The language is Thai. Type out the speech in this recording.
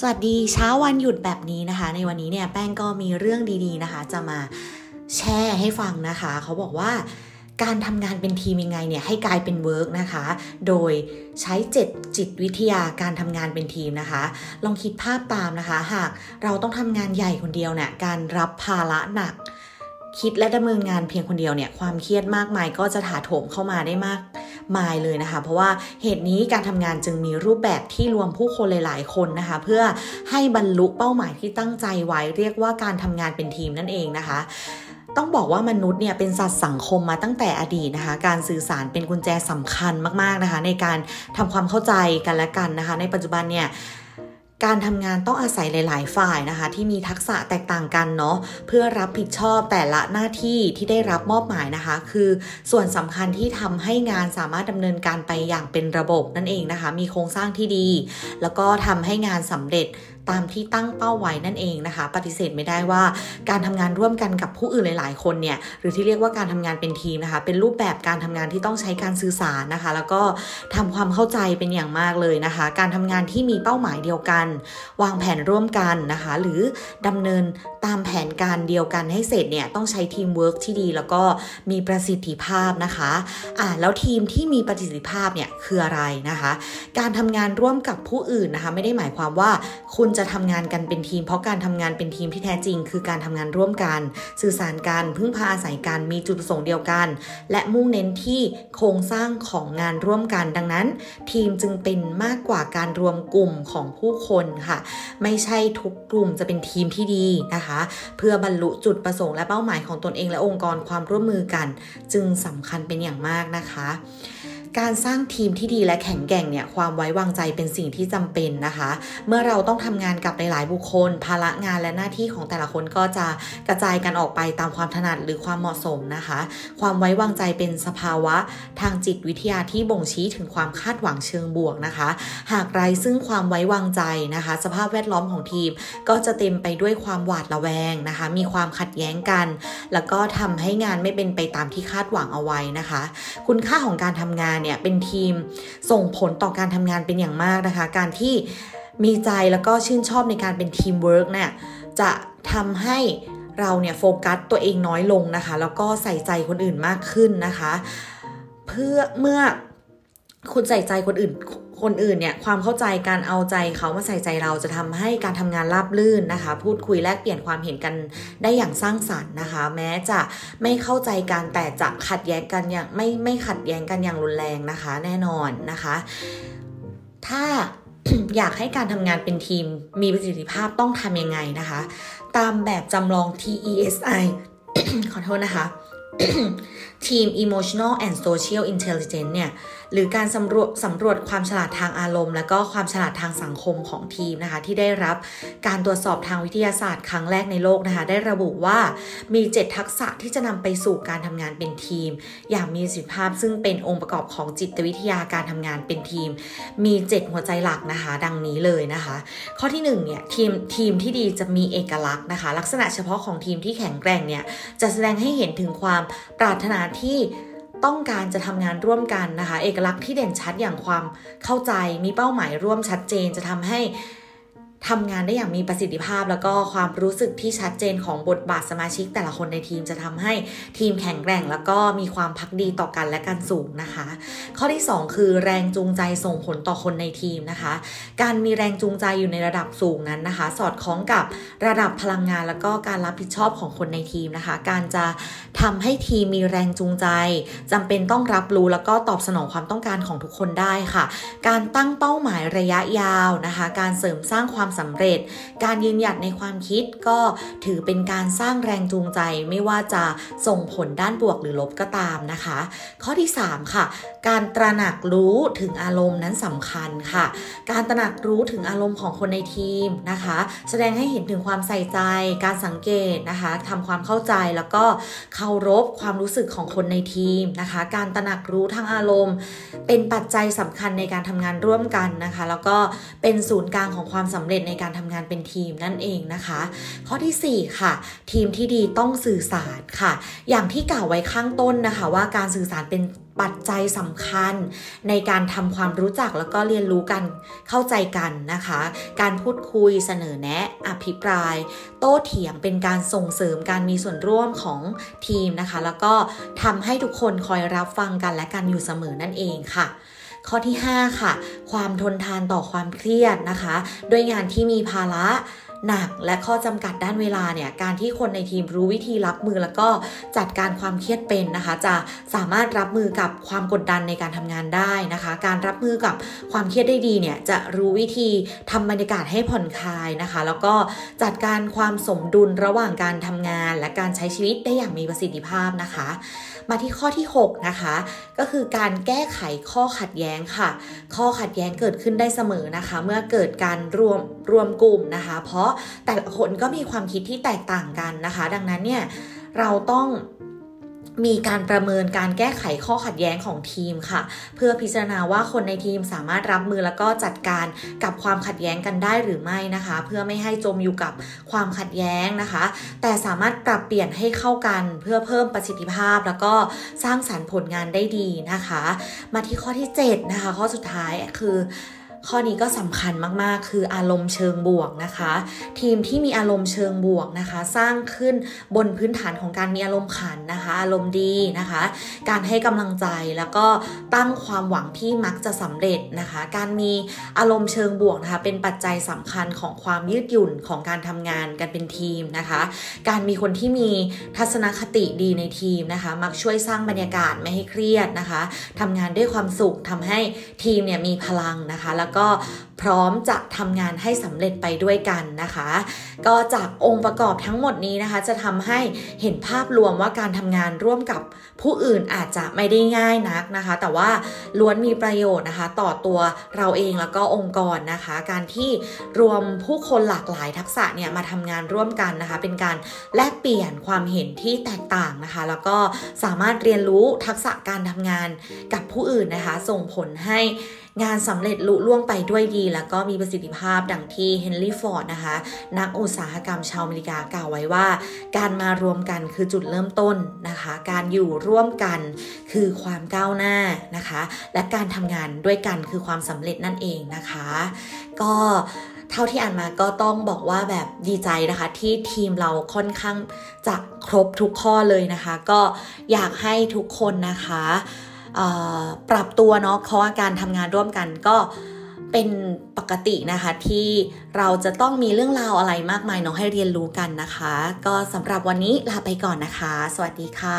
สวัสดีเช้าวันหยุดแบบนี้นะคะในวันนี้เนี่ยแป้งก็มีเรื่องดีๆนะคะจะมาแชร์ให้ฟังนะคะเขาบอกว่าการทำงานเป็นทีมยังไงเนี่ยให้กลายเป็นเวิร์กนะคะโดยใช้7จิตวิทยาการทำงานเป็นทีมนะคะลองคิดภาพตามนะคะหากเราต้องทำงานใหญ่คนเดียวเนี่ยการรับภาระหนักคิดและดำเนินงานเพียงคนเดียวเนี่ยความเครียดมากมายก็จะถาโถมเข้ามาได้มากมายเลยนะคะเพราะว่าเหตุนี้การทำงานจึงมีรูปแบบที่รวมผู้คนหลายๆคนนะคะเพื่อให้บรรลุเป้าหมายที่ตั้งใจไว้เรียกว่าการทำงานเป็นทีมนั่นเองนะคะต้องบอกว่ามนุษย์เนี่ยเป็นสัตว์สังคมมาตั้งแต่อดีตนะคะการสื่อสารเป็นกุญแจสำคัญมากๆนะคะในการทำความเข้าใจกันและกันนะคะในปัจจุบันเนี่ยการทำงานต้องอาศัยหลายๆฝ่ายนะคะที่มีทักษะแตกต่างกันเนาะเพื่อรับผิดชอบแต่ละหน้าที่ที่ได้รับมอบหมายนะคะคือส่วนสำคัญที่ทำให้งานสามารถดำเนินการไปอย่างเป็นระบบนั่นเองนะคะมีโครงสร้างที่ดีแล้วก็ทำให้งานสำเร็จตามที่ตั้งเป้าไว้นั่นเองนะคะปฏิเสธไม่ได้ว่าการทำงานร่วมกันกับผู้อื่นหลายๆคนเนี่ยหรือที่เรียกว่าการทำงานเป็นทีมนะคะเป็นรูปแบบการทำงานที่ต้องใช้การสื่อสารนะคะแล้วก็ทำความเข้าใจเป็นอย่างมากเลยนะคะการทำงานที่มีเป้าหมายเดียวกันวางแผนร่วมกันนะคะหรือดำเนินตามแผนการเดียวกันให้เสร็จเนี่ยต้องใช้ทีมเวิร์คที่ดีแล้วก็มีประสิทธิภาพนะคะแล้วทีมที่มีประสิทธิภาพเนี่ยคืออะไรนะคะการทำงานร่วมกับผู้อื่นนะคะไม่ได้หมายความว่าคุณจะทำงานกันเป็นทีมเพราะการทำงานเป็นทีมที่แท้จริงคือการทำงานร่วมกันสื่อสารกันพึ่งพาอาศัยกันมีจุดประสงค์เดียวกันและมุ่งเน้นที่โครงสร้างของงานร่วมกันดังนั้นทีมจึงเป็นมากกว่าการรวมกลุ่มของผู้คนค่ะไม่ใช่ทุกกลุ่มจะเป็นทีมที่ดีนะคะเพื่อบรรลุจุดประสงค์และเป้าหมายของตนเองและองค์กรความร่วมมือกันจึงสำคัญเป็นอย่างมากนะคะการสร้างทีมที่ดีและแข็งแกร่งเนี่ยความไว้วางใจเป็นสิ่งที่จำเป็นนะคะเมื่อเราต้องทำงานกับหลายๆบุคคลภาระงานและหน้าที่ของแต่ละคนก็จะกระจายกันออกไปตามความถนัดหรือความเหมาะสมนะคะความไว้วางใจเป็นสภาวะทางจิตวิทยาที่บ่งชี้ถึงความคาดหวังเชิงบวกนะคะหากไร้ซึ่งความไว้วางใจนะคะสภาพแวดล้อมของทีมก็จะเต็มไปด้วยความหวาดระแวงนะคะมีความขัดแย้งกันแล้วก็ทำให้งานไม่เป็นไปตามที่คาดหวังเอาไว้นะคะคุณค่าของการทำงานเนี่ยเป็นทีมส่งผลต่อการทำงานเป็นอย่างมากนะคะการที่มีใจแล้วก็ชื่นชอบในการเป็นทีมเวิร์กเนี่ยจะทำให้เราเนี่ยโฟกัสตัวเองน้อยลงนะคะแล้วก็ใส่ใจคนอื่นมากขึ้นนะคะเมื่อคุณใส่ใจคนอื่นเนี่ยความเข้าใจการเอาใจเขามาใส่ใจเราจะทำให้การทำงานราบรื่นนะคะพูดคุยแลกเปลี่ยนความเห็นกันได้อย่างสร้างสรรค์นะคะแม้จะไม่เข้าใจกันแต่จะขัดแย้งกันอย่างไม่ขัดแย้งกันอย่างรุนแรงนะคะแน่นอนนะคะถ้า อยากให้การทำงานเป็นทีมมีประสิทธิภาพต้องทำยังไงนะคะตามแบบจำลอง TESI ขอโทษนะคะทีม emotional and social intelligence เนี่ยหรือการสำรวจความฉลาดทางอารมณ์และก็ความฉลาดทางสังคมของทีมนะคะที่ได้รับการตรวจสอบทางวิทยาศาสตร์ครั้งแรกในโลกนะคะได้ระบุว่ามี7ทักษะที่จะนำไปสู่การทำงานเป็นทีมอย่างมีประสิทธิภาพซึ่งเป็นองค์ประกอบของจิตวิทยาการทำงานเป็นทีมมี7หัวใจหลักนะคะดังนี้เลยนะคะข้อที่1เนี่ยทีมที่ดีจะมีเอกลักษณ์นะคะลักษณะเฉพาะของทีมที่แข็งแกร่งเนี่ยจะแสดงให้เห็นถึงความปรารถนาที่ต้องการจะทำงานร่วมกันนะคะเอกลักษณ์ที่เด่นชัดอย่างความเข้าใจมีเป้าหมายร่วมชัดเจนจะทำให้ทำงานได้อย่างมีประสิทธิภาพแล้วก็ความรู้สึกที่ชัดเจนของบทบาทสมาชิกแต่ละคนในทีมจะทำให้ทีมแข็งแกร่งแล้วก็มีความภักดีต่อกันและกันสูงนะคะข้อที่2คือแรงจูงใจส่งผลต่อคนในทีมนะคะการมีแรงจูงใจอยู่ในระดับสูงนั้นนะคะสอดคล้องกับระดับพลังงานแล้วก็การรับผิดชอบของคนในทีมนะคะการจะทำให้ทีมมีแรงจูงใจจำเป็นต้องรับรู้แล้วก็ตอบสนองความต้องการของทุกคนได้ค่ะการตั้งเป้าหมายระยะยาวนะคะการเสริมสร้างความสำเร็จการยืนหยัดในความคิดก็ถือเป็นการสร้างแรงจูงใจไม่ว่าจะส่งผลด้านบวกหรือลบก็ตามนะคะข้อที่3ค่ะการตระหนักรู้ถึงอารมณ์นั้นสำคัญค่ะการตระหนักรู้ถึงอารมณ์ของคนในทีมนะคะแสดงให้เห็นถึงความใส่ใจการสังเกตนะคะทำความเข้าใจแล้วก็เคารพความรู้สึกของคนในทีมนะคะการตระหนักรู้ทางอารมณ์เป็นปัจจัยสำคัญในการทำงานร่วมกันนะคะแล้วก็เป็นศูนย์กลางของความสำเร็จ เป็นในการทำงานเป็นทีมนั่นเองนะคะข้อที่4ค่ะทีมที่ดีต้องสื่อสารค่ะอย่างที่กล่าวไว้ข้างต้นนะคะว่าการสื่อสารเป็นปัจจัยสำคัญในการทำความรู้จักแล้วก็เรียนรู้กันเข้าใจกันนะคะการพูดคุยเสนอแนะอภิปรายโต้เถียงเป็นการส่งเสริมการมีส่วนร่วมของทีมนะคะแล้วก็ทำให้ทุกคนคอยรับฟังกันและกันอยู่เสมอนั่นเองค่ะข้อที่5ค่ะความทนทานต่อความเครียดนะคะโดยงานที่มีภาระหนักและข้อจำกัดด้านเวลาเนี่ยการที่คนในทีมรู้วิธีรับมือแล้วก็จัดการความเครียดเป็นนะคะจะสามารถรับมือกับความกดดันในการทำงานได้นะคะการรับมือกับความเครียดได้ดีเนี่ยจะรู้วิธีทำบรรยากาศให้ผ่อนคลายนะคะแล้วก็จัดการความสมดุลระหว่างการทำงานและการใช้ชีวิตได้อย่างมีประสิทธิภาพนะคะมาที่ข้อที่6นะคะก็คือการแก้ไขข้อขัดแย้งค่ะข้อขัดแย้งเกิดขึ้นได้เสมอนะคะเมื่อเกิดการรวมกลุ่มนะคะเพราะแต่ละคนก็มีความคิดที่แตกต่างกันนะคะดังนั้นเนี่ยเราต้องมีการประเมินการแก้ไขข้อขัดแย้งของทีมค่ะเพื่อพิจารณาว่าคนในทีมสามารถรับมือแล้วก็จัดการกับความขัดแย้งกันได้หรือไม่นะคะเพื่อไม่ให้จมอยู่กับความขัดแย้งนะคะแต่สามารถปรับเปลี่ยนให้เข้ากันเพื่อเพิ่มประสิทธิภาพแล้วก็สร้างสรรค์ผลงานได้ดีนะคะมาที่ข้อที่7นะคะข้อสุดท้ายคือข้อนี้ก็สำคัญมากๆคืออารมณ์เชิงบวกนะคะทีมที่มีอารมณ์เชิงบวกนะคะสร้างขึ้นบนพื้นฐานของการมีอารมณ์ขันนะคะอารมณ์ดีนะคะการให้กำลังใจแล้วก็ตั้งความหวังที่มักจะสำเร็จนะคะการมีอารมณ์เชิงบวกนะคะเป็นปัจจัยสำคัญของความยืดหยุ่นของการทำงานกันเป็นทีมนะคะการมีคนที่มีทัศนคติดีในทีมนะคะมักช่วยสร้างบรรยากาศไม่ให้เครียดนะคะทำงานด้วยความสุขทำให้ทีมเนี่ยมีพลังนะคะแล้วก็พร้อมจะทำงานให้สำเร็จไปด้วยกันนะคะก็จากองค์ประกอบทั้งหมดนี้นะคะจะทำให้เห็นภาพรวมว่าการทำงานร่วมกับผู้อื่นอาจจะไม่ได้ง่ายนักนะคะแต่ว่าล้วนมีประโยชน์นะคะต่อตัวเราเองแล้วก็องค์กรนะคะการที่รวมผู้คนหลากหลายทักษะเนี่ยมาทำงานร่วมกันนะคะเป็นการแลกเปลี่ยนความเห็นที่แตกต่างนะคะแล้วก็สามารถเรียนรู้ทักษะการทำงานกับผู้อื่นนะคะส่งผลให้งานสำเร็จลุล่วงไปด้วยดีแล้วก็มีประสิทธิภาพดังที่เฮนรี่ฟอร์ดนะคะนักอุตสาหกรรมชาวอเมริกากล่าวไว้ว่าการมารวมกันคือจุดเริ่มต้นนะคะการอยู่ร่วมกันคือความก้าวหน้านะคะและการทำงานด้วยกันคือความสำเร็จนั่นเองนะคะก็เท่าที่อ่านมาก็ต้องบอกว่าแบบดีใจนะคะที่ทีมเราค่อนข้างจะครบทุกข้อเลยนะคะก็อยากให้ทุกคนนะคะปรับตัวเนาะเพราะว่าการทำงานร่วมกันก็เป็นปกตินะคะที่เราจะต้องมีเรื่องราวอะไรมากมายเนาะให้เรียนรู้กันนะคะก็สำหรับวันนี้ลาไปก่อนนะคะสวัสดีค่ะ